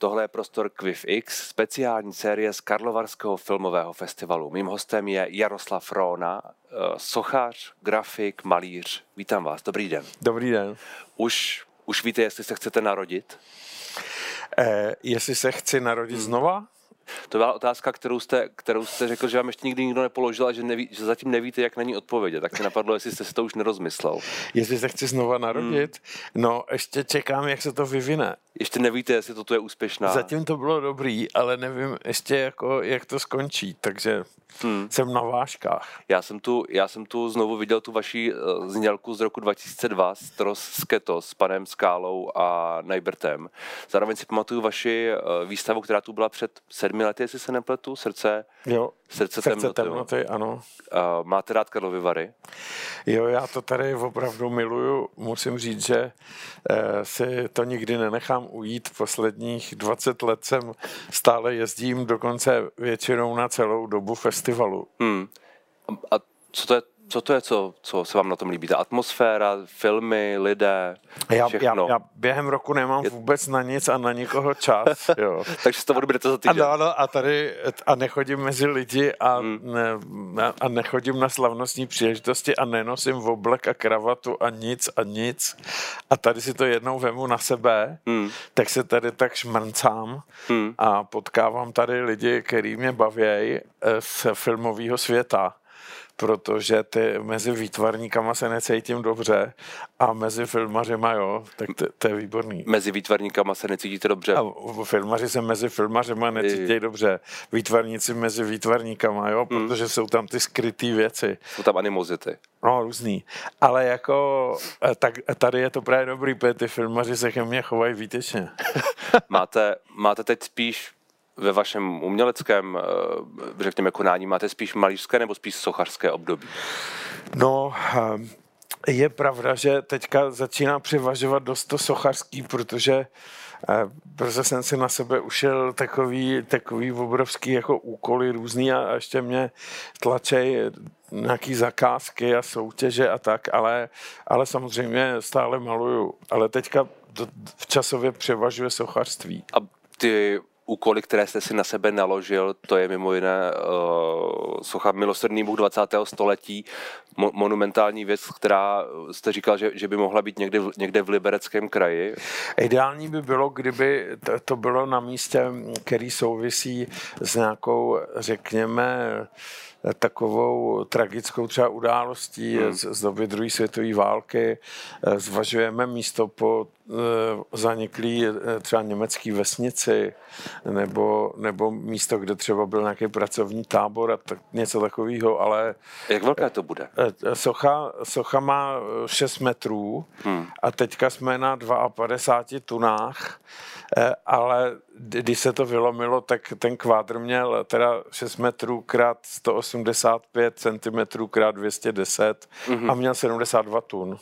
Tohle je prostor Quiff X, speciální série z Karlovarského filmového festivalu. Mým hostem je Jaroslav Róna, sochař, grafik, malíř. Vítám vás, dobrý den. Dobrý den. Už víte, jestli se chcete narodit? Jestli se chci narodit znova? To byla otázka, kterou jste řekl, že vám ještě nikdy nikdo nepoložil a že zatím nevíte, jak na ní odpovědět. Tak mě napadlo, jestli jste si to už nerozmyslel. Jestli se chci znova narodit? No, ještě čekám, jak se to vyvine. Ještě nevíte, jestli to tu je úspěšná. Zatím to bylo dobrý, ale nevím ještě, jak to skončí, takže jsem na vážkách. Já jsem tu znovu viděl tu vaši znělku z roku 2002, Sketo s panem Skálou a Najbrtem. Zároveň si pamatuju vaši výstavu, která tu byla před 7 lety, jestli se nepletu, Srdce temnoty, ano. Máte rád Karlovy Vary? Jo, já to tady opravdu miluju. Musím říct, že si to nikdy nenechám ujít. Posledních 20 let jsem stále jezdím, dokonce většinou na celou dobu festivalu. A co se vám na tom líbí? Ta atmosféra, filmy, lidé, všechno. Já během roku nemám vůbec na nic a na nikoho čas. Jo. Takže to budete za týden. A nechodím mezi lidi a nechodím na slavnostní příležitosti a nenosím oblek a kravatu a nic. A tady si to jednou vemu na sebe, tak se tady tak šmrncám a potkávám tady lidi, který mě bavějí z filmového světa. Protože mezi výtvarníkama se necítím dobře a mezi filmařima jo, tak to je výborný. Mezi výtvarníkama se necítíte dobře? A filmaři se mezi filmařima necítějí dobře. Výtvarníci mezi výtvarníkama, jo, protože jsou tam ty skrytý věci. Jsou tam animozity. No, různý. Ale tak tady je to právě dobrý, protože ty filmaři se ke mně chovají výtečně. Máte teď spíš ve vašem uměleckém, řekněme, konání máte spíš malířské nebo spíš sochařské období? No, je pravda, že teďka začíná převažovat dost to sochařský, protože jsem si na sebe ušel takový obrovský jako úkoly různý a ještě mě tlačej nějaký zakázky a soutěže a tak, ale samozřejmě stále maluju. Ale teďka v časově převažuje sochařství. A ty úkoly, které jste si na sebe naložil, to je mimo jiné socha Milosrdný Bůh 20. století, monumentální věc, která jste říkal, že by mohla být někde v Libereckém kraji. Ideální by bylo, kdyby to bylo na místě, který souvisí s nějakou, řekněme, takovou tragickou třeba událostí z doby druhé světové války. Zvažujeme místo po zaniklý třeba německý vesnici nebo místo, kde třeba byl nějaký pracovní tábor a tak, něco takového, ale... Jak velké to bude? Socha má 6 metrů a teďka jsme na 52 tunách, ale když se to vylomilo, tak ten kvádr měl teda 6 metrů krát 185 cm krát 210 a měl 72 tun.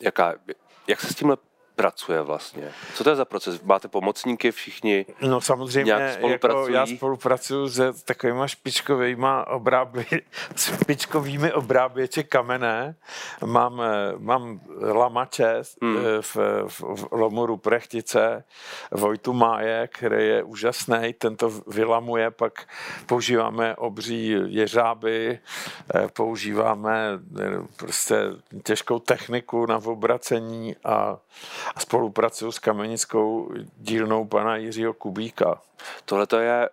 Jak se s tímhle pracuje vlastně? Co to je za proces? Máte pomocníky všichni? No samozřejmě, jako já spolupracuju s takovýma špičkovými obráběči kamenné. Mám lamače v Lomury Prechtice, Vojtu Májek, který je úžasný, ten to vylamuje, pak používáme obří jeřáby, používáme prostě těžkou techniku na obracení a spolupracuju s kamenickou dílnou pana Jiřího Kubíka. Tohle to je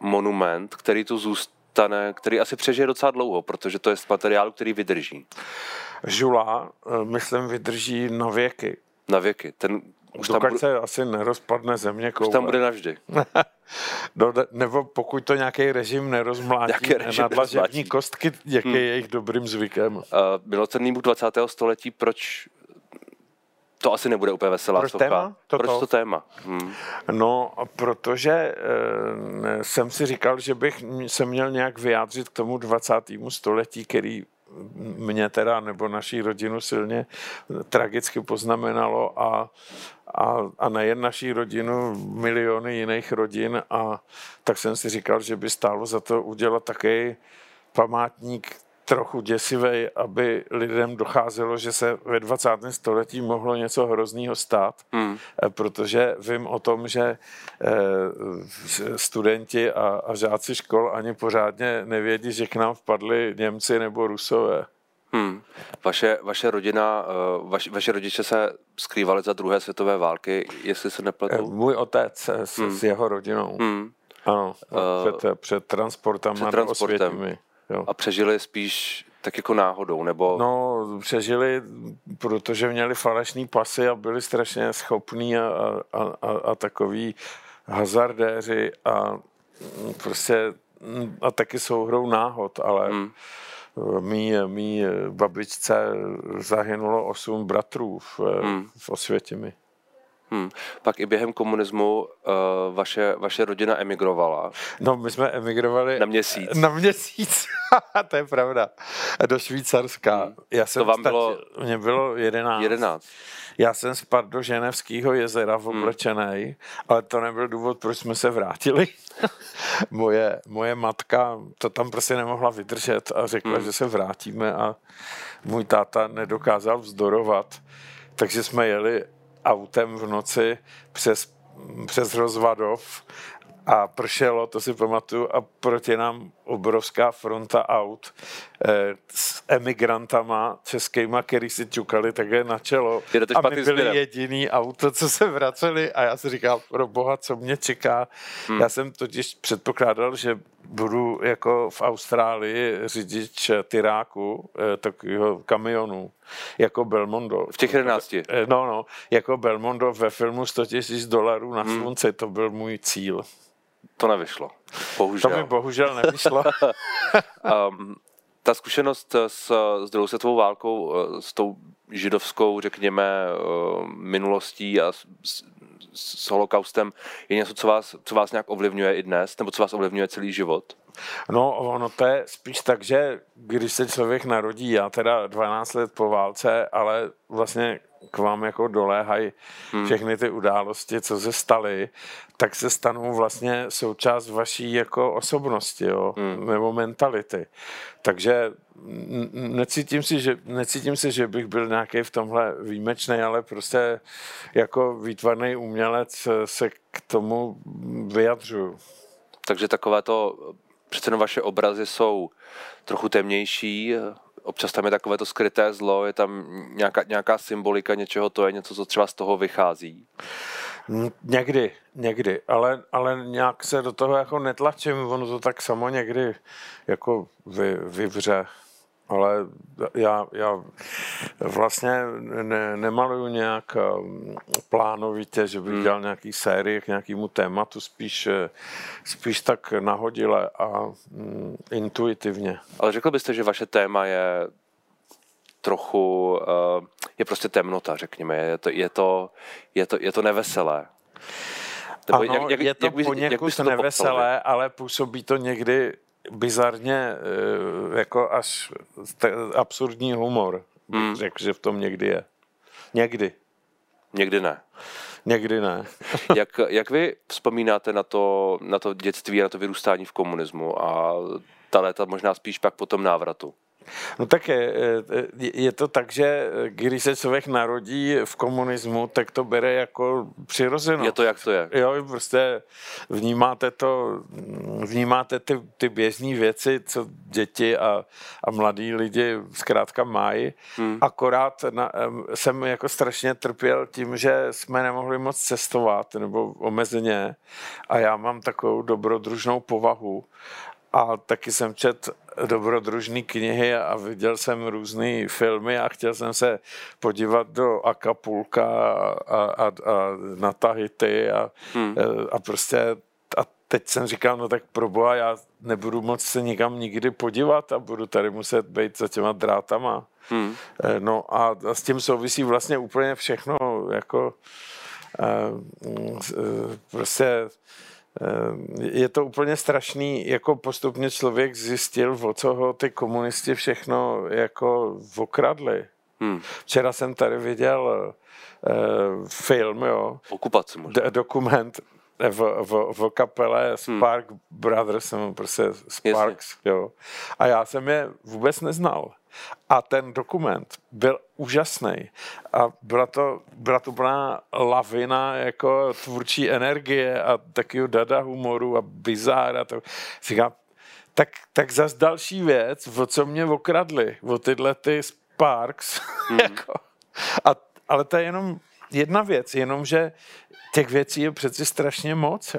monument, který tu zůstane, který asi přežije docela dlouho, protože to je z materiálu, který vydrží. Žula, myslím, vydrží na věky. Na věky. Ten už tam se asi nerozpadne země koule. Už tam bude navždy. Nebo pokud to nějaký režim nerozmlátí, nadlažební kostky, jaký je jejich dobrým zvykem. Milosrdný Bůh 20. století, proč... To asi nebude úplně veselá socha. Proč to téma? No, protože jsem si říkal, že bych se měl nějak vyjádřit k tomu 20. století, který mě teda nebo naší rodinu silně tragicky poznamenalo a nejen naší rodinu, miliony jiných rodin, a tak jsem si říkal, že by stálo za to udělat takový památník trochu děsivej, aby lidem docházelo, že se ve 20. století mohlo něco hroznýho stát, protože vím o tom, že studenti a žáci škol ani pořádně nevědí, že k nám vpadli Němci nebo Rusové. Vaše rodina, vaše rodiče se skrývali za druhé světové války, jestli se nepletu? Můj otec s jeho rodinou. Ano, před transportem nad Osvětimi. Jo. A přežili spíš tak jako náhodou, nebo? No, přežili, protože měli falešný pasy a byli strašně schopní a takoví hazardéři a prostě a taky souhrou náhod, ale mý babičce zahynulo 8 bratrů v Osvětimi. Pak i během komunismu vaše rodina emigrovala. No, my jsme emigrovali... Na měsíc. Na měsíc, to je pravda. Do Švýcarska. Já jsem Mně bylo 11. Já jsem spadl do Ženevského jezera v oblečenej, ale to nebyl důvod, proč jsme se vrátili. Moje matka to tam prostě nemohla vydržet a řekla, že se vrátíme a můj táta nedokázal vzdorovat, takže jsme jeli autem v noci přes Rozvadov a pršelo, to si pamatuju, a proti nám obrovská fronta aut s emigrantama českýma, který si ťukali takhle na čelo. A my byli jediný auto, co se vraceli a já si říkal, pro boha, co mě čeká. Já jsem totiž předpokládal, že budu jako v Austrálii řidič tyráku, takového kamionu, jako Belmondo. V těch 11. No, jako Belmondo ve filmu 100 000 dolarů na slunci, to byl můj cíl. To nevyšlo. Bohužel. To mi bohužel nevyšlo. Ta zkušenost s druhou světovou válkou, s tou židovskou, řekněme, minulostí a s holokaustem je něco, co vás nějak ovlivňuje i dnes, nebo co vás ovlivňuje celý život? No, ono to je spíš tak, že když se člověk narodí, já teda 12 let po válce, ale vlastně k vám jako doléhají všechny ty události, co se staly, tak se stanou vlastně součást vaší jako osobnosti, jo, nebo mentality. Takže necítím si, že bych byl nějaký v tomhle výjimečný, ale prostě jako výtvarný umělec se k tomu vyjadřuju. Takže takové to, přece vaše obrazy jsou trochu temnější, občas tam je takové to skryté zlo, je tam nějaká symbolika něčeho, to je něco, co třeba z toho vychází. Někdy, ale nějak se do toho jako netlačím, ono to tak samo někdy jako vyvře. Ale já vlastně nemaluju nějak plánovitě, že bych dělal nějaký série k nějakému tématu, spíš tak nahodile a intuitivně. Ale řekl byste, že vaše téma je trochu, je prostě temnota, řekněme, je to neveselé. Ano, je to poněkud neveselé, ale působí to někdy bizarně, jako až absurdní humor. Řekl, že v tom někdy je. Někdy. Někdy ne. Někdy ne. Jak vy vzpomínáte na to dětství, na to vyrůstání v komunismu a ta léta možná spíš pak po tom návratu? No tak je to tak, že když se člověk narodí v komunismu, tak to bere jako přirozeno. Je to, jak to je. Jo, prostě vnímáte ty běžné věci, co děti a mladí lidi zkrátka mají. Akorát jsem jako strašně trpěl tím, že jsme nemohli moc cestovat nebo omezeně a já mám takovou dobrodružnou povahu. A taky jsem četl dobrodružné knihy a viděl jsem různé filmy a chtěl jsem se podívat do Acapulca a na Tahiti a prostě a teď jsem říkal, no tak proboha, já nebudu moc se nikam nikdy podívat a budu tady muset být za těma drátama. No a s tím souvisí vlastně úplně všechno, jako prostě je to úplně strašný, jako postupně člověk zjistil, o co ho ty komunisti všechno jako okradli. Včera jsem tady viděl film, jo. Okupace možná. Dokument v kapele Spark Brothers, jsem prostě Sparks, jo. A já jsem je vůbec neznal. A ten dokument byl úžasný. A byla to plná lavina jako tvůrčí energie a takového dada humoru a bizára. Tak zas další věc, o co mě okradli, o tyhle ty Sparks. Jako. Ale to je jenom jedna věc, jenomže těch věcí je přeci strašně moc,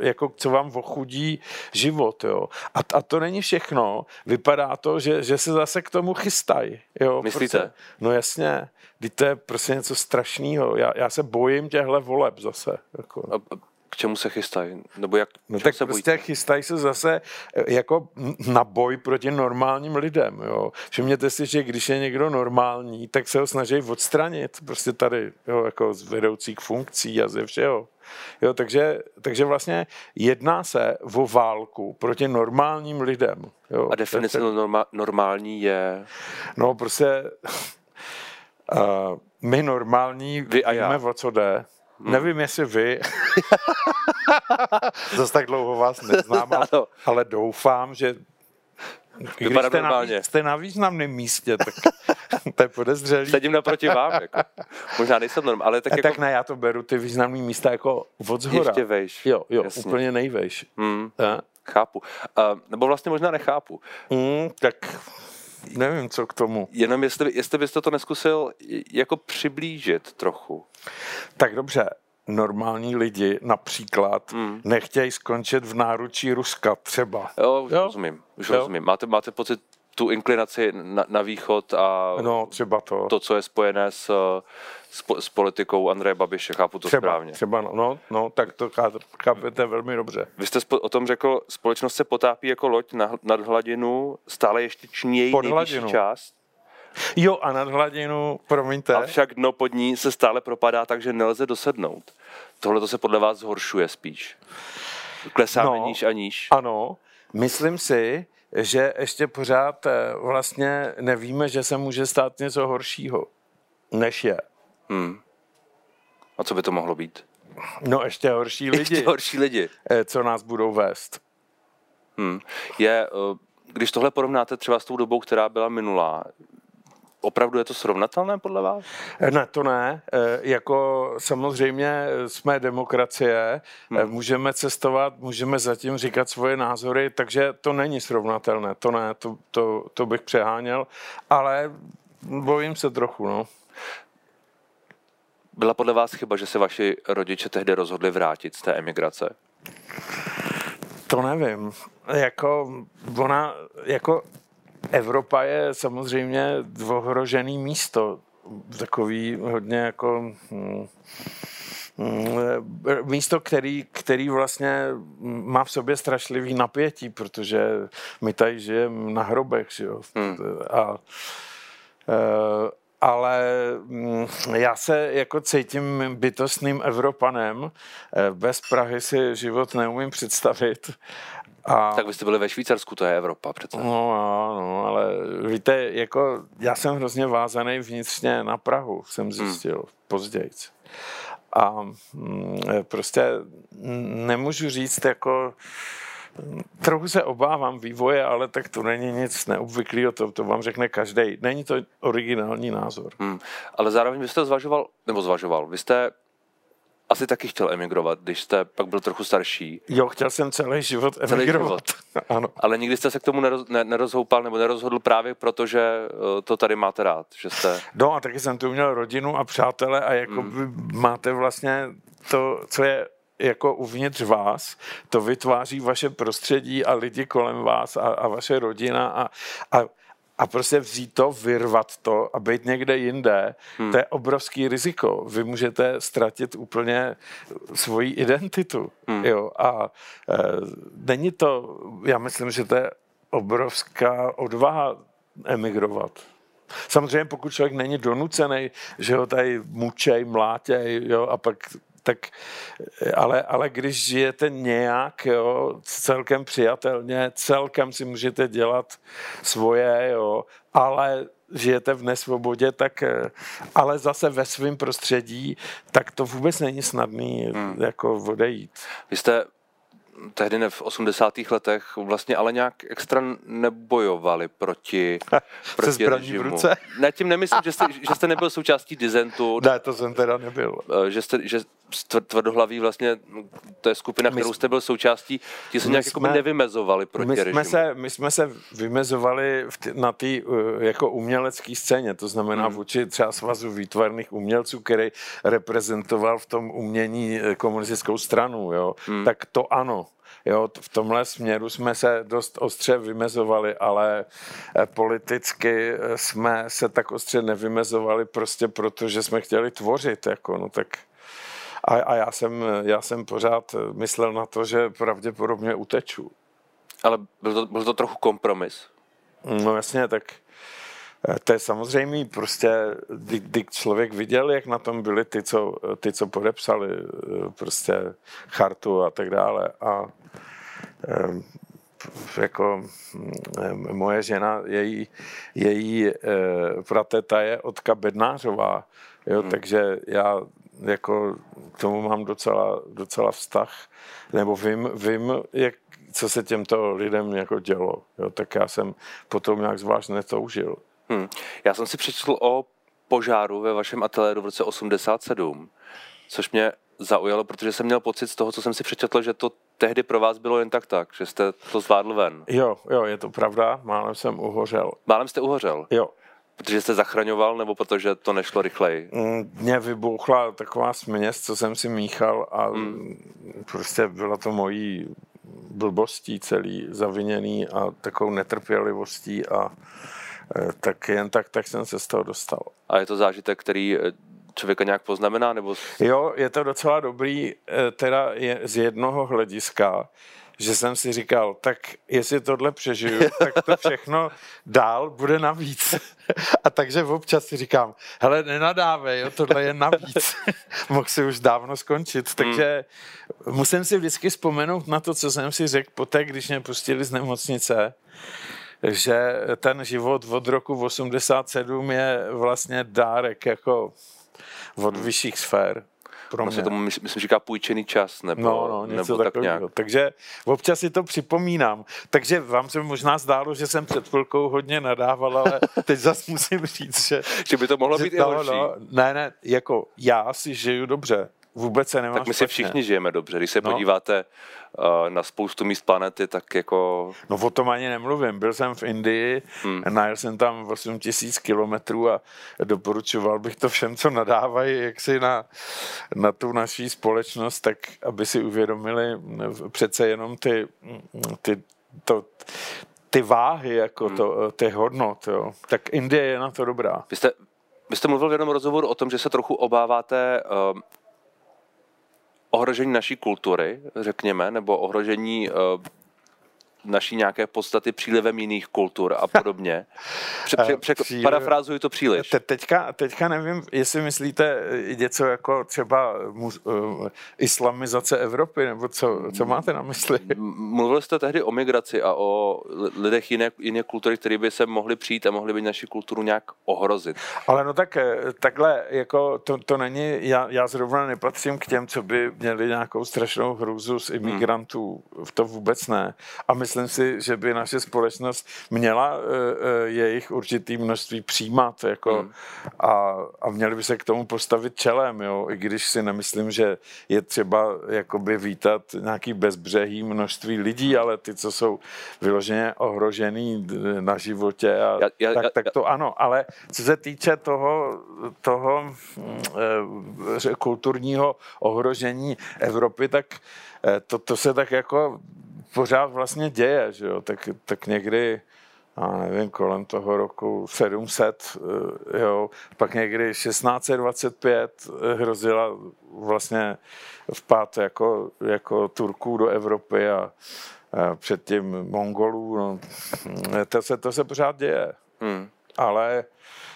jako, co vám ochudí život. Jo. A to není všechno. Vypadá to, že se zase k tomu chystají. Myslíte? Prostě, no jasně. To je prostě něco strašného. Já se bojím těchto voleb zase. Jako. K čemu se chystají? Nebo jak, no tak se prostě bojíte? Chystají se zase jako na boj proti normálním lidem. Jo. Všimněte si, že když je někdo normální, tak se ho snaží odstranit. Prostě tady, jo, jako z vedoucích funkcí a ze všeho. Jo, takže vlastně jedná se o válku proti normálním lidem. Jo. A definice normální je? No prostě my normální víme, o co jde. Nevím, jestli vy, zase tak dlouho vás neznám, ale doufám, že když jste na významném místě, tak to je podezřelý. Sedím naproti vám, jako. Možná nejsem normální, ale tak jako... Tak ne, já to beru ty významné místa jako od zhora. Ještě vejš. Jo, jasně. Úplně nejvejš. Chápu. Nebo vlastně možná nechápu. Tak... Nevím, co k tomu. Jenom jestli byste to neskusil jako přiblížit trochu. Tak dobře, normální lidi například nechtějí skončit v náručí Ruska třeba. Jo, rozumím. Máte pocit tu inklinaci na východ a třeba to, co je spojené s politikou Andreje Babiše, chápu to správně. Třeba tak to chápete velmi dobře. Vy jste o tom řekl, společnost se potápí jako loď nad hladinu, stále ještě čnějí nejvyšší část. Jo, a nad hladinu, promiňte. Avšak dno pod ní se stále propadá, takže nelze dosednout. Tohle to se podle vás zhoršuje spíš. Klesáme níž a níž. Ano, myslím si, že ještě pořád vlastně nevíme, že se může stát něco horšího, než je. A co by to mohlo být? No ještě horší lidi. Co nás budou vést. Je, když tohle porovnáte třeba s tou dobou, která byla minulá, opravdu je to srovnatelné podle vás? Ne, to ne. Jako samozřejmě jsme demokracie, můžeme cestovat, můžeme zatím říkat svoje názory, takže to není srovnatelné. To ne, to bych přeháněl, ale bojím se trochu, no. Byla podle vás chyba, že se vaši rodiče tehdy rozhodli vrátit z té emigrace? To nevím. Evropa je samozřejmě ohrožený místo, takový hodně jako místo, který vlastně má v sobě strašlivý napětí, protože my tady žijeme na hrobech, jo. Ale já se jako cítím bytostným Evropanem, bez Prahy si život neumím představit. Tak byste byli ve Švýcarsku, to je Evropa přece. No, ale víte, jako já jsem hrozně vázaný vnitřně na Prahu, jsem zjistil později. A prostě nemůžu říct, jako trochu se obávám vývoje, ale tak to není nic neobvyklého, to vám řekne každý. Není to originální názor. Ale zároveň byste vy jste asi taky chtěl emigrovat, když jste pak byl trochu starší. Jo, chtěl jsem celý život emigrovat. Ano. Ale nikdy jste se k tomu nerozhoupal nebo nerozhodl právě proto, že to tady máte rád. Že jste... No a taky jsem tu měl rodinu a přátele a jako máte vlastně to, co je jako uvnitř vás, to vytváří vaše prostředí a lidi kolem vás a vaše rodina a prostě vzít to, vyrvat to a být někde jinde, to je obrovský riziko. Vy můžete ztratit úplně svoji identitu. Jo? A není to, já myslím, že to je obrovská odvaha emigrovat. Samozřejmě pokud člověk není donucený, že ho tady mučej, mlátěj, jo, a pak... Tak, ale když žijete nějak, jo, celkem přijatelně, celkem si můžete dělat svoje, jo, ale žijete v nesvobodě, tak, ale zase ve svém prostředí, tak to vůbec není snadný jako odejít. Vy jste tehdy v 80. letech vlastně ale nějak extra nebojovali proti zbraní v ruce? Ne, tím nemyslím, že jste nebyl součástí disentu. Ne, to jsem teda nebyl. Že Tvrdohlaví vlastně, to je skupina, kterou jste byl součástí, ti se nějak nevymezovali proti režimu. My jsme se vymezovali na té jako umělecké scéně, to znamená vůči třeba Svazu výtvarných umělců, který reprezentoval v tom umění komunistickou stranu, jo. Tak to ano. Jo, v tomhle směru jsme se dost ostře vymezovali, ale politicky jsme se tak ostře nevymezovali prostě proto, že jsme chtěli tvořit. Jako, no tak. A já jsem pořád myslel na to, že pravděpodobně uteču. Ale byl to trochu kompromis. No jasně, tak to je samozřejmě prostě, když člověk viděl, jak na tom byli ty, co podepsali prostě chartu a tak dále. A jako moje žena, její prateta je Otka Bednářová, jo, takže já jako k tomu mám docela vztah, nebo vím jak, co se těmto lidem jako dělo, jo, tak já jsem potom nějak zvlášť netoužil. Já jsem si přečetl o požáru ve vašem ateliéru v roce 87, což mě zaujalo, protože jsem měl pocit z toho, co jsem si přečetl, že to tehdy pro vás bylo jen tak, že jste to zvládl ven. Jo, je to pravda, málem jsem uhořel. Málem jste uhořel? Jo. Protože jste zachraňoval, nebo protože to nešlo rychleji? Mně vybuchla taková směs, co jsem si míchal a prostě byla to mojí blbostí celý zaviněný a takovou netrpělivostí a tak jen tak jsem se z toho dostal. A je to zážitek, který člověka nějak poznamená? Nebo... Jo, je to docela dobrý, teda z jednoho hlediska, že jsem si říkal, tak jestli tohle přežiju, tak to všechno dál bude navíc. A takže občas si říkám, hele, nenadávej, jo, tohle je navíc. Mohl si už dávno skončit. Takže musím si vždycky vzpomenout na to, co jsem si řekl poté, když mě pustili z nemocnice, že ten život od roku 87 je vlastně dárek jako od vyšších sfér. Pro se tomu, myslím, říká půjčený čas, nebo, něco nebo tak nějak. Takže občas si to připomínám. Takže vám se možná zdálo, že jsem před chvilkou hodně nadával, ale teď zase musím říct, že by to mohlo být i horší. Ne, jako já si žiju dobře. Vůbec se nemám. Tak my si všichni žijeme dobře. Když se podíváte na spoustu míst planety, tak jako... No o tom ani nemluvím. Byl jsem v Indii, najel jsem tam 8 000 kilometrů a doporučoval bych to všem, co nadávají, jak si na tu naší společnost, tak aby si uvědomili přece jenom ty váhy, jako ty hodnot. Jo. Tak Indie je na to dobrá. Vy jste mluvil v jednom rozhovoru o tom, že se trochu obáváte... ohrožení naší kultury, řekněme, nebo ohrožení naší nějaké podstaty přílivem jiných kultur a podobně. Parafrázuji to příliš. Teďka nevím, jestli myslíte něco jako třeba islamizace Evropy, nebo co máte na mysli? Mluvil jste tehdy o migraci a o lidech jiné kultury, které by se mohly přijít a mohly by naši kulturu nějak ohrozit. Ale no tak takhle, jako to není, já zrovna nepatřím k těm, co by měli nějakou strašnou hrůzu z imigrantů, to vůbec ne. A myslím si, že by naše společnost měla jejich určitý množství přijímat jako, a měli by se k tomu postavit čelem, jo, i když si nemyslím, že je třeba jakoby vítat nějaký bezbřehý množství lidí, ale ty, co jsou vyloženě ohrožený na životě, a tak to ano. Ale co se týče toho kulturního ohrožení Evropy, tak to se tak jako pořád vlastně děje, že jo, tak někdy, já nevím, kolem toho roku 700, jo, pak někdy 1625 hrozila vlastně vpád jako Turků do Evropy a předtím Mongolů, no, to se pořád děje. Ale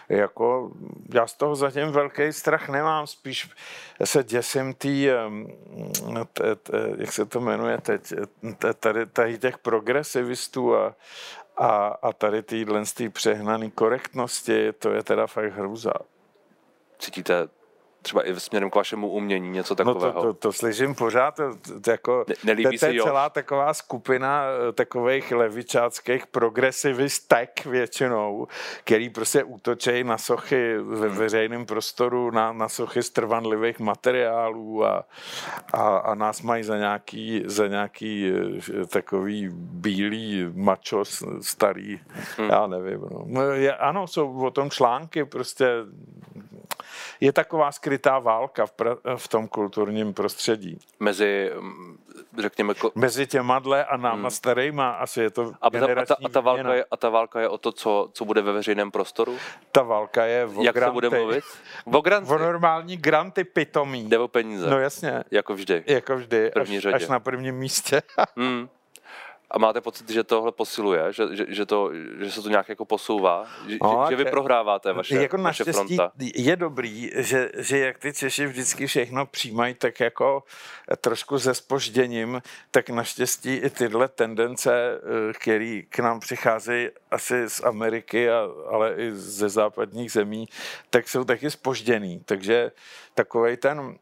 jako já z toho zatím velký strach nemám, spíš se děsím jak se to jmenuje teď, tady těch progresivistů a A tady týhle z té přehnané korektnosti, to je teda fakt hrůza. Cítíte třeba i směrem k vašemu umění něco takového? No to slyším pořád, jako to je celá taková skupina takových levičáckých progresivistek většinou, který prostě útočejí na sochy ve veřejném prostoru, na sochy z trvanlivých materiálů a nás mají za nějaký takový bílý mačo starý, já nevím. No. Ano, jsou o tom články, prostě je taková skrytá válka v tom kulturním prostředí. Mezi těmadle a náma starejma asi je to generační válka. A ta válka je o to, co bude ve veřejném prostoru? Ta válka je o jak granty. Jak se bude mluvit? O normální granty pitomí. Jde o peníze. No jasně. Jako vždy. Až na prvním místě. A máte pocit, že tohle posiluje? Že se to nějak jako posouvá? Že vy prohráváte vaše fronta? Je dobrý, že jak ty Češi vždycky všechno přijímají tak jako trošku se zpožděním, tak naštěstí i tyhle tendence, které k nám přicházejí asi z Ameriky, ale i ze západních zemí, tak jsou taky zpožděný. Takže takovej ten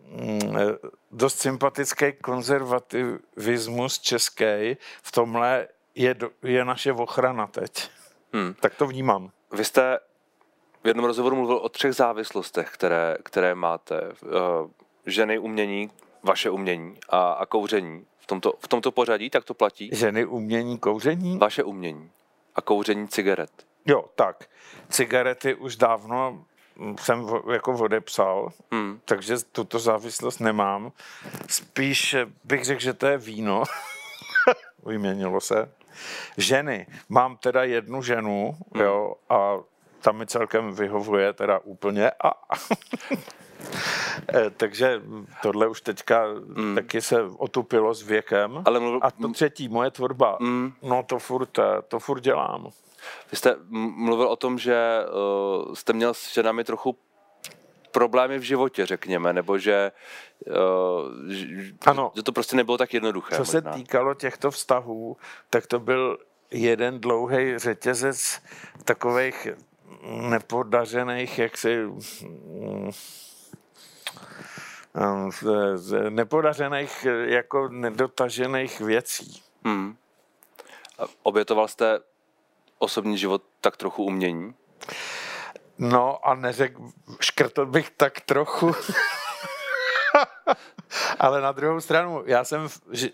dost sympatický konzervativismus český v tomhle je naše ochrana teď. Tak to vnímám. Vy jste v jednom rozhovoru mluvil o 3 závislostech, které máte. Ženy, umění, vaše umění a kouření. V tomto pořadí tak to platí? Ženy, umění, kouření? Vaše umění a kouření cigaret. Jo, tak. Cigarety už dávno jsem jako odepsal, takže tuto závislost nemám. Spíš bych řekl, že to je víno. Vyměnilo se. Ženy. Mám teda jednu ženu, jo, a ta mi celkem vyhovuje teda úplně. Takže tohle už teďka taky se otupilo s věkem. A to 3. moje tvorba. No to furt dělám. Vy jste mluvil o tom, že jste měl s ženami trochu problémy v životě, řekněme, nebo že to prostě nebylo tak jednoduché. Co se týkalo těchto vztahů, tak to byl jeden dlouhý řetězec takových nepodařených, jako nedotažených věcí. Obětoval jste osobní život tak trochu umění? No a škrtl bych tak trochu. Ale na druhou stranu, já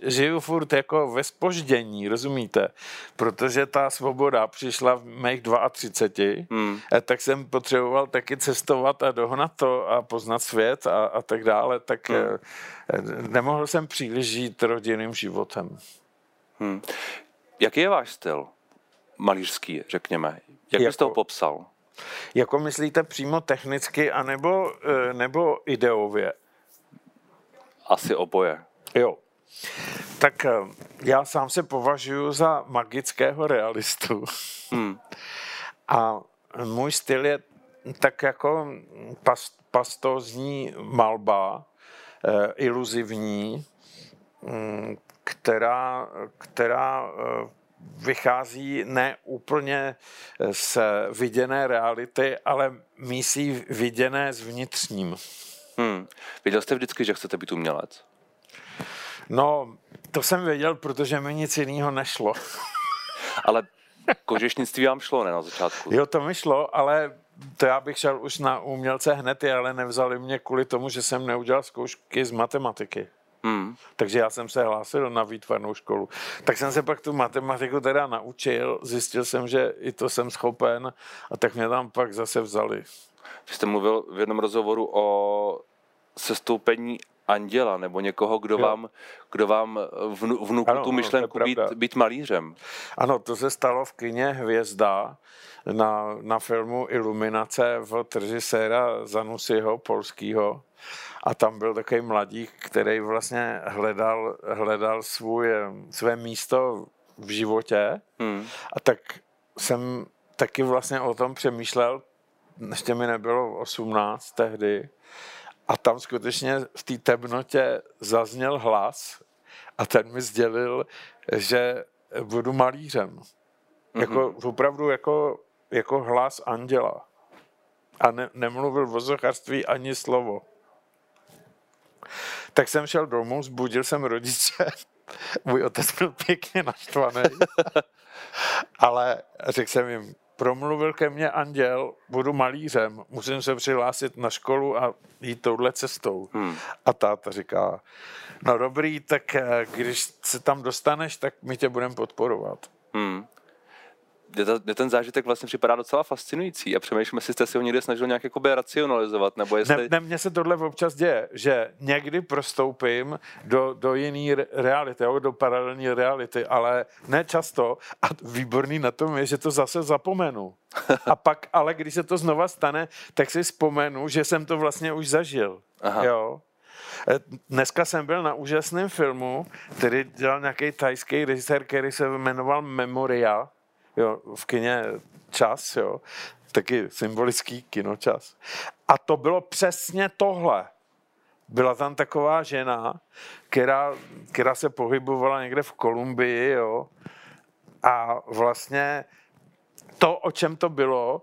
žiju furt jako ve zpoždění, rozumíte? Protože ta svoboda přišla v mých 32, tak jsem potřeboval taky cestovat a dohnat to a poznat svět a tak dále, tak nemohl jsem příliš žít rodinným životem. Jaký je váš styl? Malířský, řekněme. Jak byste ho popsal? Jako myslíte přímo technicky, anebo nebo ideově? Asi oboje. Jo. Tak já sám se považuji za magického realistu. A můj styl je tak jako pastózní malba, iluzivní, která vychází ne úplně z viděné reality, ale mísí viděné s vnitřním. Věděl jste vždycky, že chcete být umělec? No, to jsem věděl, protože mi nic jiného nešlo. Ale kožešnictví vám šlo, ne, na začátku? Jo, to mi šlo, ale to já bych šel už na umělce hned, ale nevzali mě kvůli tomu, že jsem neudělal zkoušky z matematiky. Takže já jsem se hlásil na výtvarnou školu. Tak jsem se pak tu matematiku teda naučil, zjistil jsem, že i to jsem schopen, a tak mě tam pak zase vzali. Vy jste mluvil v jednom rozhovoru o sestoupení anděla, nebo někoho, kdo vám vnukl tu myšlenku být malířem. Ano, to se stalo v kině Hvězda na filmu Iluminace od režiséra Zanussiho, polského. A tam byl takový mladík, který vlastně hledal své místo v životě. A tak jsem taky vlastně o tom přemýšlel, ještě mi nebylo 18 tehdy. A tam skutečně v té temnotě zazněl hlas a ten mi sdělil, že budu malířem. Jako opravdu jako hlas anděla. A nemluvil o sochařství ani slovo. Tak jsem šel domů, zbudil jsem rodiče. Můj otec byl pěkně naštvaný. Ale řekl jsem jim, promluvil ke mně anděl, budu malířem, musím se přihlásit na školu a jít touhle cestou. A táta říká, no dobrý, tak když se tam dostaneš, tak my tě budeme podporovat. Ten zážitek vlastně připadá docela fascinující a přemýšlím, jestli jste si ho někde snažil nějak racionalizovat, nebo jestli... Ne, mně se tohle občas děje, že někdy prostoupím do jiný reality, do paralelní reality, ale ne často a výborný na tom je, že to zase zapomenu. A pak, ale když se to znova stane, tak si vzpomenu, že jsem to vlastně už zažil. Aha. Jo? Dneska jsem byl na úžasném filmu, který dělal nějaký thajský režisér, který se jmenoval Memoria. Jo, v kině Čas, jo, taky symbolický kinočas. A to bylo přesně tohle. Byla tam taková žena, která se pohybovala někde v Kolumbii, jo, a vlastně to, o čem to bylo,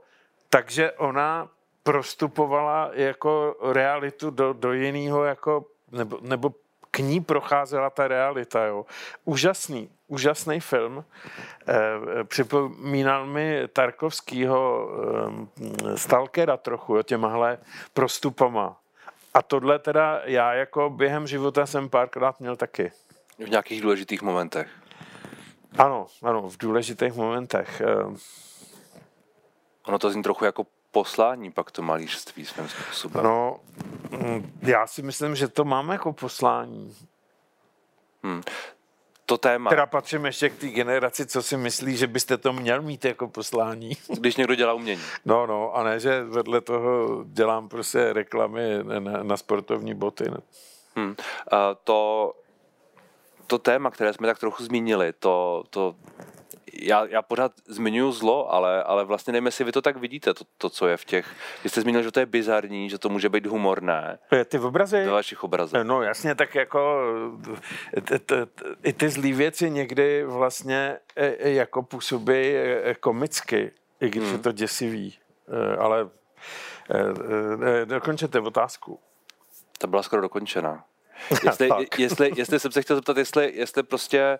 takže ona prostupovala jako realitu do jiného, jako, nebo k ní procházela ta realita, jo. Úžasný film. Připomínal mi Tarkovskýho Stalkera trochu, jo, těmahle prostupama. A tohle teda já jako během života jsem párkrát měl taky. V nějakých důležitých momentech. Ano, v důležitých momentech. Ono to zní trochu jako poslání pak to malířství svým způsobem. No, já si myslím, že to máme jako poslání. To téma. Teda patřím ještě k té generaci, co si myslí, že byste to měl mít jako poslání. Když někdo dělá umění. No, a ne, že vedle toho dělám prostě reklamy na sportovní boty. To téma, které jsme tak trochu zmínili, já pořád zmiňuji zlo, ale vlastně nevím, jestli vy to tak vidíte, to co je v těch... Vy jste zmínil, že to je bizarní, že to může být humorné. Ty obrazy? Do vašich obrazů. No jasně, tak jako i ty zlý věci někdy vlastně jako působí komicky, i když je to děsivý. Ale dokončete otázku. Ta byla skoro dokončená. Jestli jsem se chtěl zeptat, jestli prostě...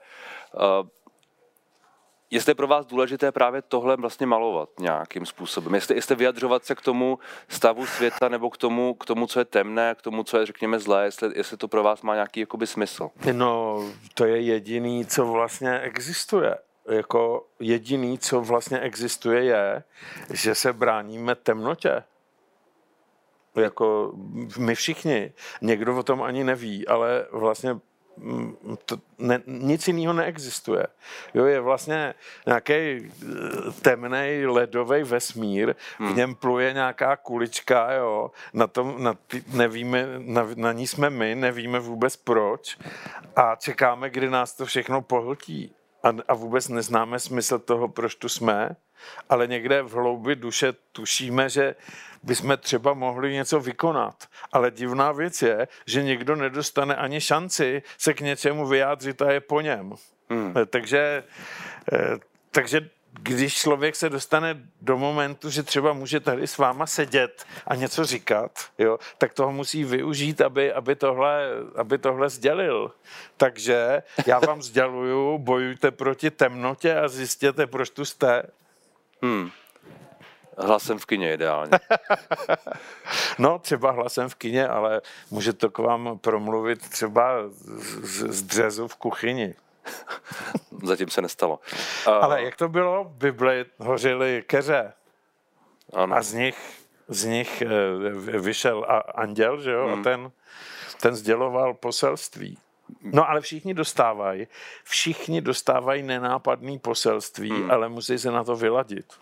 Jestli je pro vás důležité právě tohle vlastně malovat nějakým způsobem, jestli vyjadřovat se k tomu stavu světa nebo k tomu, co je temné, k tomu, co je, řekněme, zlé, jestli to pro vás má nějaký jakoby smysl. No, to je jediný, co vlastně existuje. Jako jediný, co vlastně existuje, je, že se bráníme temnotě. Jako my všichni. Někdo o tom ani neví, ale vlastně... nic jiného neexistuje. Jo, je vlastně nějaký temnej ledový vesmír, v něm pluje nějaká kulička, jo, na ní jsme my, nevíme vůbec proč a čekáme, kdy nás to všechno pohltí a vůbec neznáme smysl toho, proč tu jsme, ale někde v hloubi duše tušíme, že bychom třeba mohli něco vykonat. Ale divná věc je, že někdo nedostane ani šanci se k něčemu vyjádřit a je po něm. Takže když člověk se dostane do momentu, že třeba může tady s váma sedět a něco říkat, jo, tak toho musí využít, aby tohle sdělil. Takže já vám sděluju, bojujte proti temnotě a zjistěte, proč tu jste. Hlasem v kině ideálně. No, třeba hlasem v kině, ale může to k vám promluvit třeba z dřezu v kuchyni. Zatím se nestalo. Ale jak to bylo? V Bibli hořily keře. Ano. A z nich vyšel anděl, že jo? A ten sděloval poselství. No, ale všichni dostávají nenápadný poselství, ale musí se na to vyladit.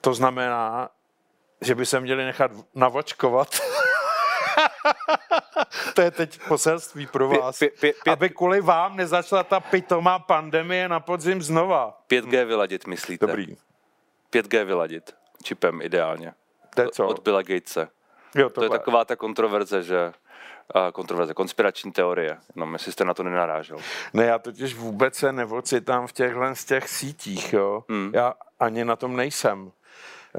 To znamená, že by se měli nechat navočkovat. To je teď poselství pro vás. Aby kvůli vám nezačala ta pitomá pandemie na podzim znova. 5G vyladit, myslíte? Dobrý. 5G vyladit. Čipem ideálně. To je co? Od Billa Gatese. Jo, to je taková ta kontroverze, že... kontroverze, konspirační teorie. No, jestli jste na to nenarážel. Ne, já totiž vůbec se nevocitám v těchhle z těch sítích, jo. Já ani na tom nejsem.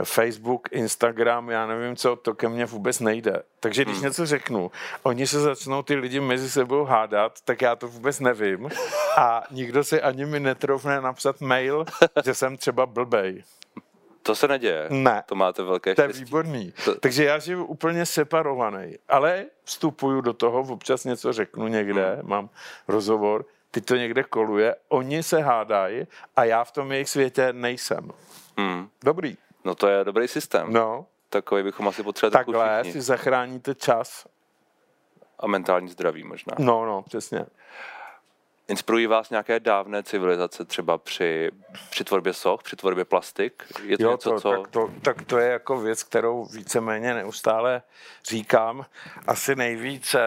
Facebook, Instagram, já nevím co, to ke mně vůbec nejde. Takže když něco řeknu, oni se začnou ty lidi mezi sebou hádat, tak já to vůbec nevím a nikdo si ani mi netroufne napsat mail, že jsem třeba blbej. To se neděje. Ne. To máte velké štěstí. To je výborný. Takže já žiju úplně separovaný, ale vstupuju do toho, občas něco řeknu někde, mám rozhovor, teď to někde koluje, oni se hádají a já v tom jejich světě nejsem. Dobrý. No to je dobrý systém. No. Takový bychom asi potřebovali všichni. Takhle si zachráníte čas. A mentální zdraví možná. No, přesně. Inspirují vás nějaké dávné civilizace třeba při tvorbě soch, při tvorbě plastik? Je to jo, něco, co... tak to je jako věc, kterou víceméně neustále říkám. Asi nejvíce.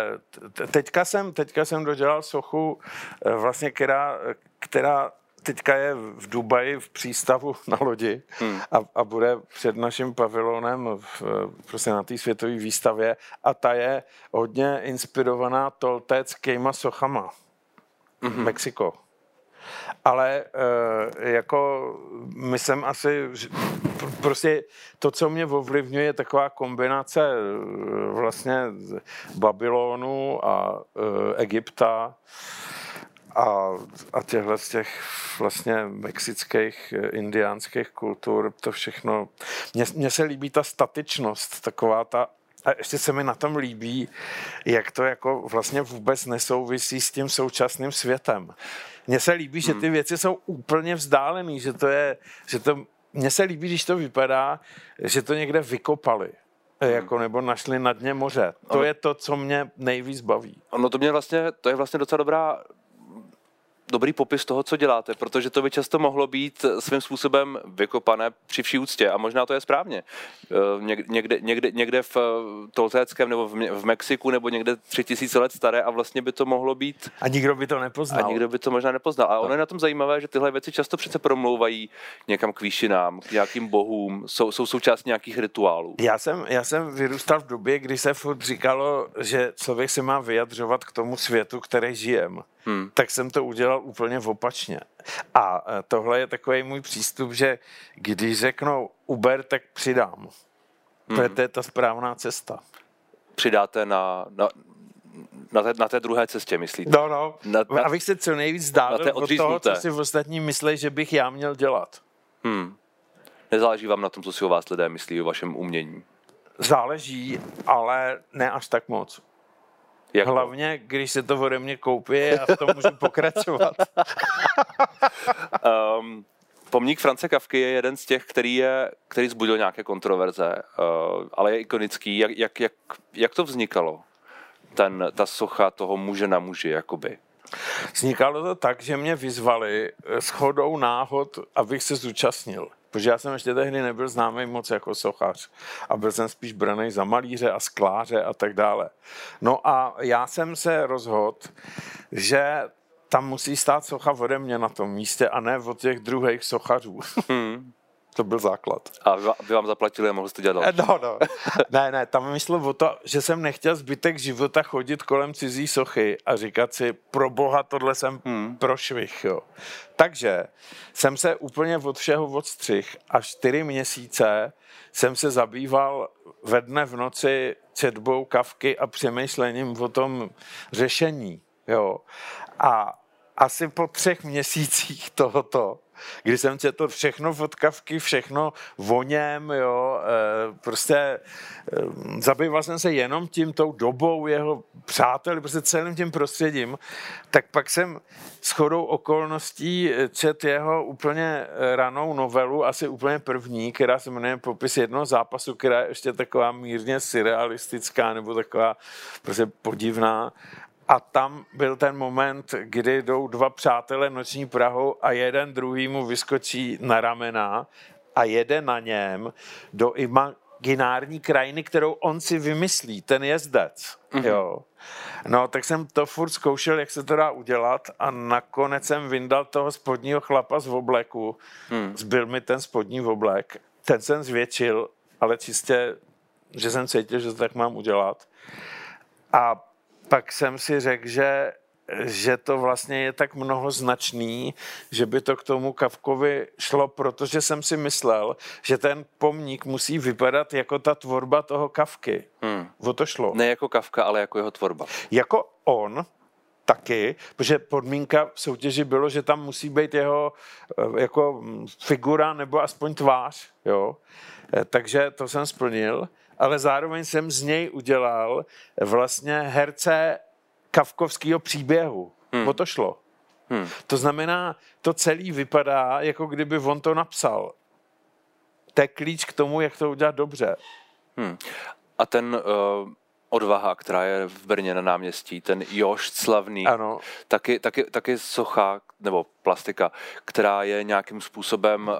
Teďka jsem dodělal sochu, vlastně která teďka je v Dubaji v přístavu na lodi a bude před naším pavilonem prostě na té světové výstavě a ta je hodně inspirovaná tolteckýma sochama. Mexiko. Ale jako my jsem asi... Prostě to, co mě ovlivňuje, je taková kombinace vlastně Babylonu a Egypta a těchhle z těch vlastně mexických, indiánských kultur, to všechno. Mně se líbí ta statičnost, taková ta, a ještě se mi na tom líbí, jak to jako vlastně vůbec nesouvisí s tím současným světem. Mně se líbí, že ty věci jsou úplně vzdálený, že to je, že to, mně se líbí, když to vypadá, že to někde vykopali. Jako nebo našli na dně moře. To je to, co mě nejvíc baví. No to mě vlastně, to je vlastně docela dobrý popis toho, co děláte, protože to by často mohlo být svým způsobem vykopané při vší úctě a možná to je správně. Někde v Toltéckém nebo v Mexiku nebo někde 3000 let staré a vlastně by to mohlo být... A nikdo by to nepoznal. A nikdo by to možná nepoznal. A ono je na tom zajímavé, že tyhle věci často přece promlouvají někam k výšinám, k nějakým bohům, jsou součástí nějakých rituálů. Já jsem vyrůstal v době, kdy se furt říkalo, že člověk se má vyjadřovat k tomu světu, který žijem. Tak jsem to udělal úplně opačně. A tohle je takový můj přístup, že když řeknou uber, tak přidám. To je ta správná cesta. Přidáte na té druhé cestě, myslíte? No. Abych se co nejvíc zdálil od toho, co si v ostatní myslí, že bych já měl dělat. Nezáleží vám na tom, co si o vás lidé myslí, o vašem umění? Záleží, ale ne až tak moc. Jako? Hlavně, když se to ode mě koupí a v tom můžu pokračovat. Pomník Franze Kafky je jeden z těch, který vzbudil nějaké kontroverze, ale je ikonický. Jak to vznikalo? Ta socha toho muže na muži, jakoby. Vznikalo to tak, že mě vyzvali shodou náhod, abych se zúčastnil. Protože já jsem ještě tehdy nebyl známý moc jako sochař a byl jsem spíš braný za malíře a skláře a tak dále. No a já jsem se rozhodl, že tam musí stát socha ode mě na tom místě a ne od těch druhých sochařů. To byl základ. A vy vám zaplatili a mohli jste dělat další. No. Ne, tam myslel o to, že jsem nechtěl zbytek života chodit kolem cizí sochy a říkat si, pro boha, tohle jsem prošvih. Jo. Takže jsem se úplně od všeho odstřih a 4 měsíce jsem se zabýval ve dne v noci četbou Kafky a přemýšlením o tom řešení. Jo. A asi po 3 měsících tohoto, kdy jsem četl všechno od Kafky, všechno o něm, jo, prostě zabýval jsem se jenom tím, tou dobou jeho přáteli, prostě celým tím prostředím, tak pak jsem shodou okolností četl jeho úplně ranou novelu, asi úplně první, která se jmenuje Popis jednoho zápasu, která je ještě taková mírně surrealistická nebo taková prostě podivná. A tam byl ten moment, kdy jdou 2 přátelé noční Prahou a jeden druhý mu vyskočí na ramena a jede na něm do imaginární krajiny, kterou on si vymyslí, ten jezdec. Jo. No, tak jsem to furt zkoušel, jak se to dá udělat a nakonec jsem vyndal toho spodního chlapa z obleku. Zbyl mi ten spodní oblek, ten jsem zvětšil, ale čistě, že jsem cítil, že to tak mám udělat. A pak jsem si řekl, že to vlastně je tak mnohoznačný, že by to k tomu Kafkovi šlo, protože jsem si myslel, že ten pomník musí vypadat jako ta tvorba toho Kafky. O to šlo. Ne jako Kafka, ale jako jeho tvorba. Jako on taky, protože podmínka v soutěži bylo, že tam musí být jeho jako figura nebo aspoň tvář, jo. Takže to jsem splnil, ale zároveň jsem z něj udělal vlastně herce kafkovského příběhu. O to šlo. To znamená, to celý vypadá, jako kdyby on to napsal. To je klíč k tomu, jak to udělat dobře. A ten Odvaha, která je v Brně na náměstí, ten jošt slavný, ano. Taky socha nebo plastika, která je nějakým způsobem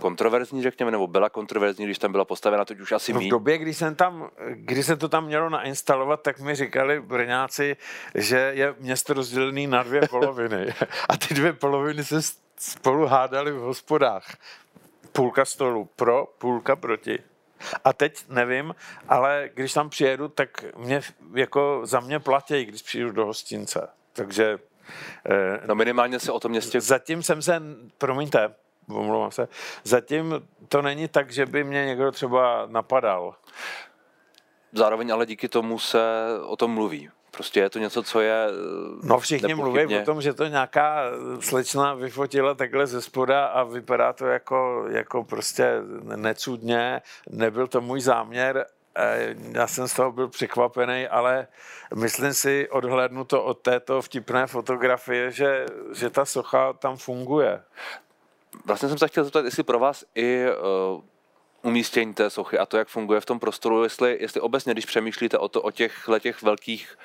kontroverzní, řekněme, nebo byla kontroverzní, když tam byla postavena, teď už asi míň. V době, když se to tam mělo nainstalovat, tak mi říkali Brňáci, že je město rozdělené na dvě poloviny. A ty dvě poloviny se spolu hádaly v hospodách. Půlka stolu pro, půlka proti. A teď nevím, ale když tam přijedu, tak mě, jako za mě platí, když přijdu do hostince. Takže no minimálně se o tom městě... Zatím jsem se, promiňte, omlouvám se, zatím to není tak, že by mě někdo třeba napadal. Zároveň ale díky tomu se o tom mluví. Prostě je to něco, co je... No všichni mluví o tom, že to nějaká slečna vyfotila takhle ze spoda a vypadá to jako prostě necudně. Nebyl to můj záměr, já jsem z toho byl překvapený, ale myslím si, odhlédnu to od této vtipné fotografie, že ta socha tam funguje. Vlastně jsem se chtěl zeptat, jestli pro vás i... umístění té sochy a to, jak funguje v tom prostoru, jestli obecně, když přemýšlíte o těch velkých,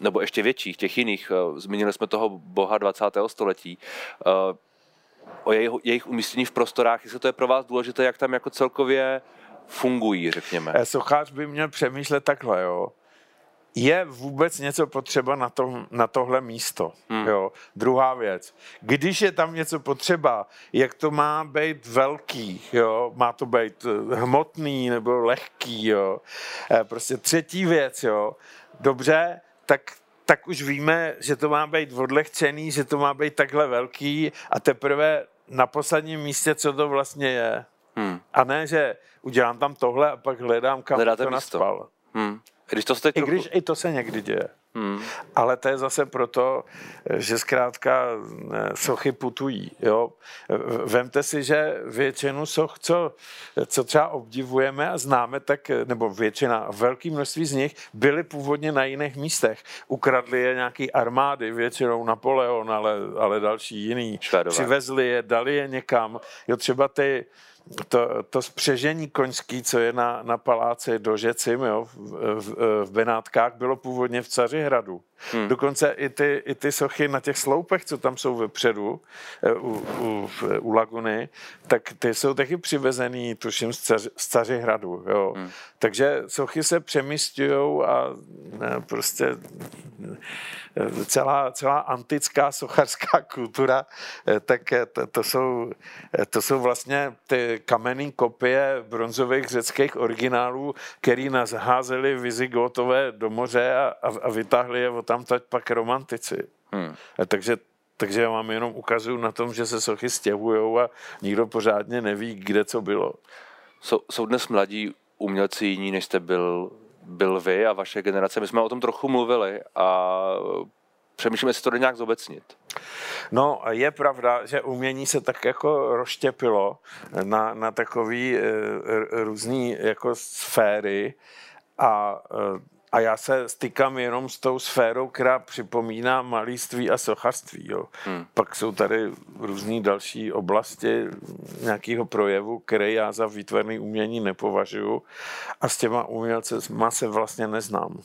nebo ještě větších, těch jiných, zmínili jsme toho boha 20. století, o jejich umístění v prostorách, jestli to je pro vás důležité, jak tam jako celkově fungují, řekněme. Sochář by měl přemýšlet takhle, jo. Je vůbec něco potřeba na tohle místo. Jo? Druhá věc. Když je tam něco potřeba, jak to má být velký, jo? Má to být hmotný nebo lehký, jo? Prostě třetí věc, jo? Dobře, tak už víme, že to má být odlehčený, že to má být takhle velký a teprve na posledním místě, co to vlastně je. A ne, že udělám tam tohle a pak hledám, kam to naspal. Když i to se někdy děje. Ale to je zase proto, že zkrátka sochy putují. Jo? Vemte si, že většinu soch, co třeba obdivujeme a známe, tak, nebo většina, velké množství z nich byly původně na jiných místech. Ukradli je nějaký armády, většinou Napoleon, ale další jiný. Švédové. Přivezli je, dali je někam. Jo, třeba ty... To spřežení koňský, co je na paláci Dožecim, jo, v Benátkách, bylo původně v Cařihradu. Dokonce i ty sochy na těch sloupech, co tam jsou vepředu, u laguny, tak ty jsou taky přivezený, tuším, z Cařihradu. Jo. Takže sochy se přemístějou a prostě celá antická sochařská kultura, tak to jsou vlastně ty kamenné kopie bronzových řeckých originálů, který nás házeli Vizigótové do moře a vytáhli je od tamtať pak romantici. Takže já vám jenom ukazuju na tom, že se sochy stěhujou a nikdo pořádně neví, kde co bylo. Jsou dnes mladí umělci jiní, než jste byl vy a vaše generace. My jsme o tom trochu mluvili a přemýšlím, jestli to jde nějak zobecnit. No, je pravda, že umění se tak jako rozštěpilo na takový různý jako sféry a já se stykám jenom s tou sférou, která připomíná malířství a sochařství. Jo. Pak jsou tady různý další oblasti nějakého projevu, které já za výtvarné umění nepovažuju a s těma umělcema se vlastně neznám.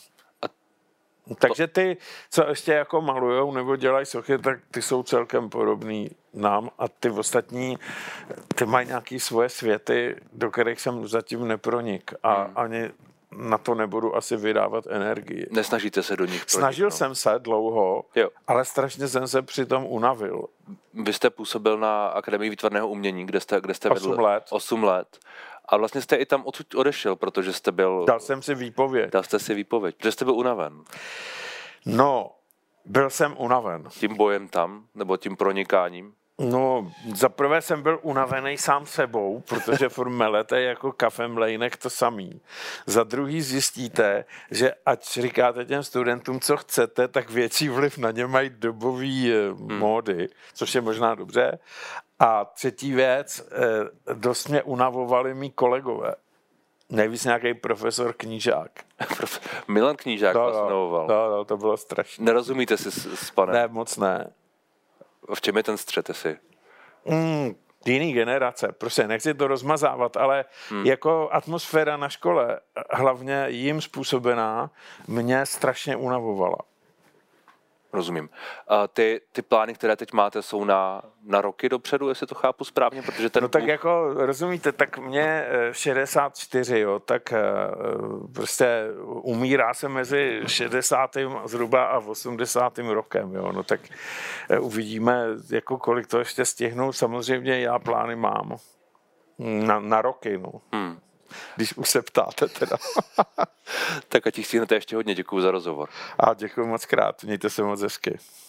Takže ty, co ještě jako malujou nebo dělají sochy, tak ty jsou celkem podobný nám a ty ostatní, ty mají nějaké svoje světy, do kterých jsem zatím nepronik a ani na to nebudu asi vydávat energii. Nesnažíte se do nich projít? Snažil jsem se dlouho, jo. Ale strašně jsem se přitom unavil. Vy jste působil na Akademii výtvarného umění, kde jste vedl 8 let. A vlastně jste i tam odešel, protože jste byl... Dal jsem si výpověď. Že jste byl unaven. No, byl jsem unaven. Tím bojem tam, nebo tím pronikáním? No, zaprvé jsem byl unavený sám sebou, protože furt melete jako kafem lejnek to samý. Za druhý zjistíte, že ať říkáte těm studentům, co chcete, tak větší vliv na ně mají dobový módy, což je možná dobře. A třetí věc, dost mě unavovali mí kolegové. Nejvíc nějaký profesor Knížák. Milan Knížák vás unavoval. No, to bylo strašné. Nerozumíte si s panem? Ne, moc ne. V čem je ten střet asi? Jiný generace, prostě nechci to rozmazávat, ale jako atmosféra na škole, hlavně jim způsobená, mě strašně unavovala. Rozumím. A ty plány, které teď máte, jsou na roky dopředu, jestli to chápu správně, protože ten... No tak jako, rozumíte, tak mě 64, jo, tak prostě umírá se mezi 60. zhruba a 80. rokem, jo, no tak uvidíme, jako kolik to ještě stihnou, samozřejmě já plány mám na roky, no. Když už se ptáte teda. Tak a ti chci ještě hodně. Děkuju za rozhovor. A děkuju moc krát. Mějte se moc hezky.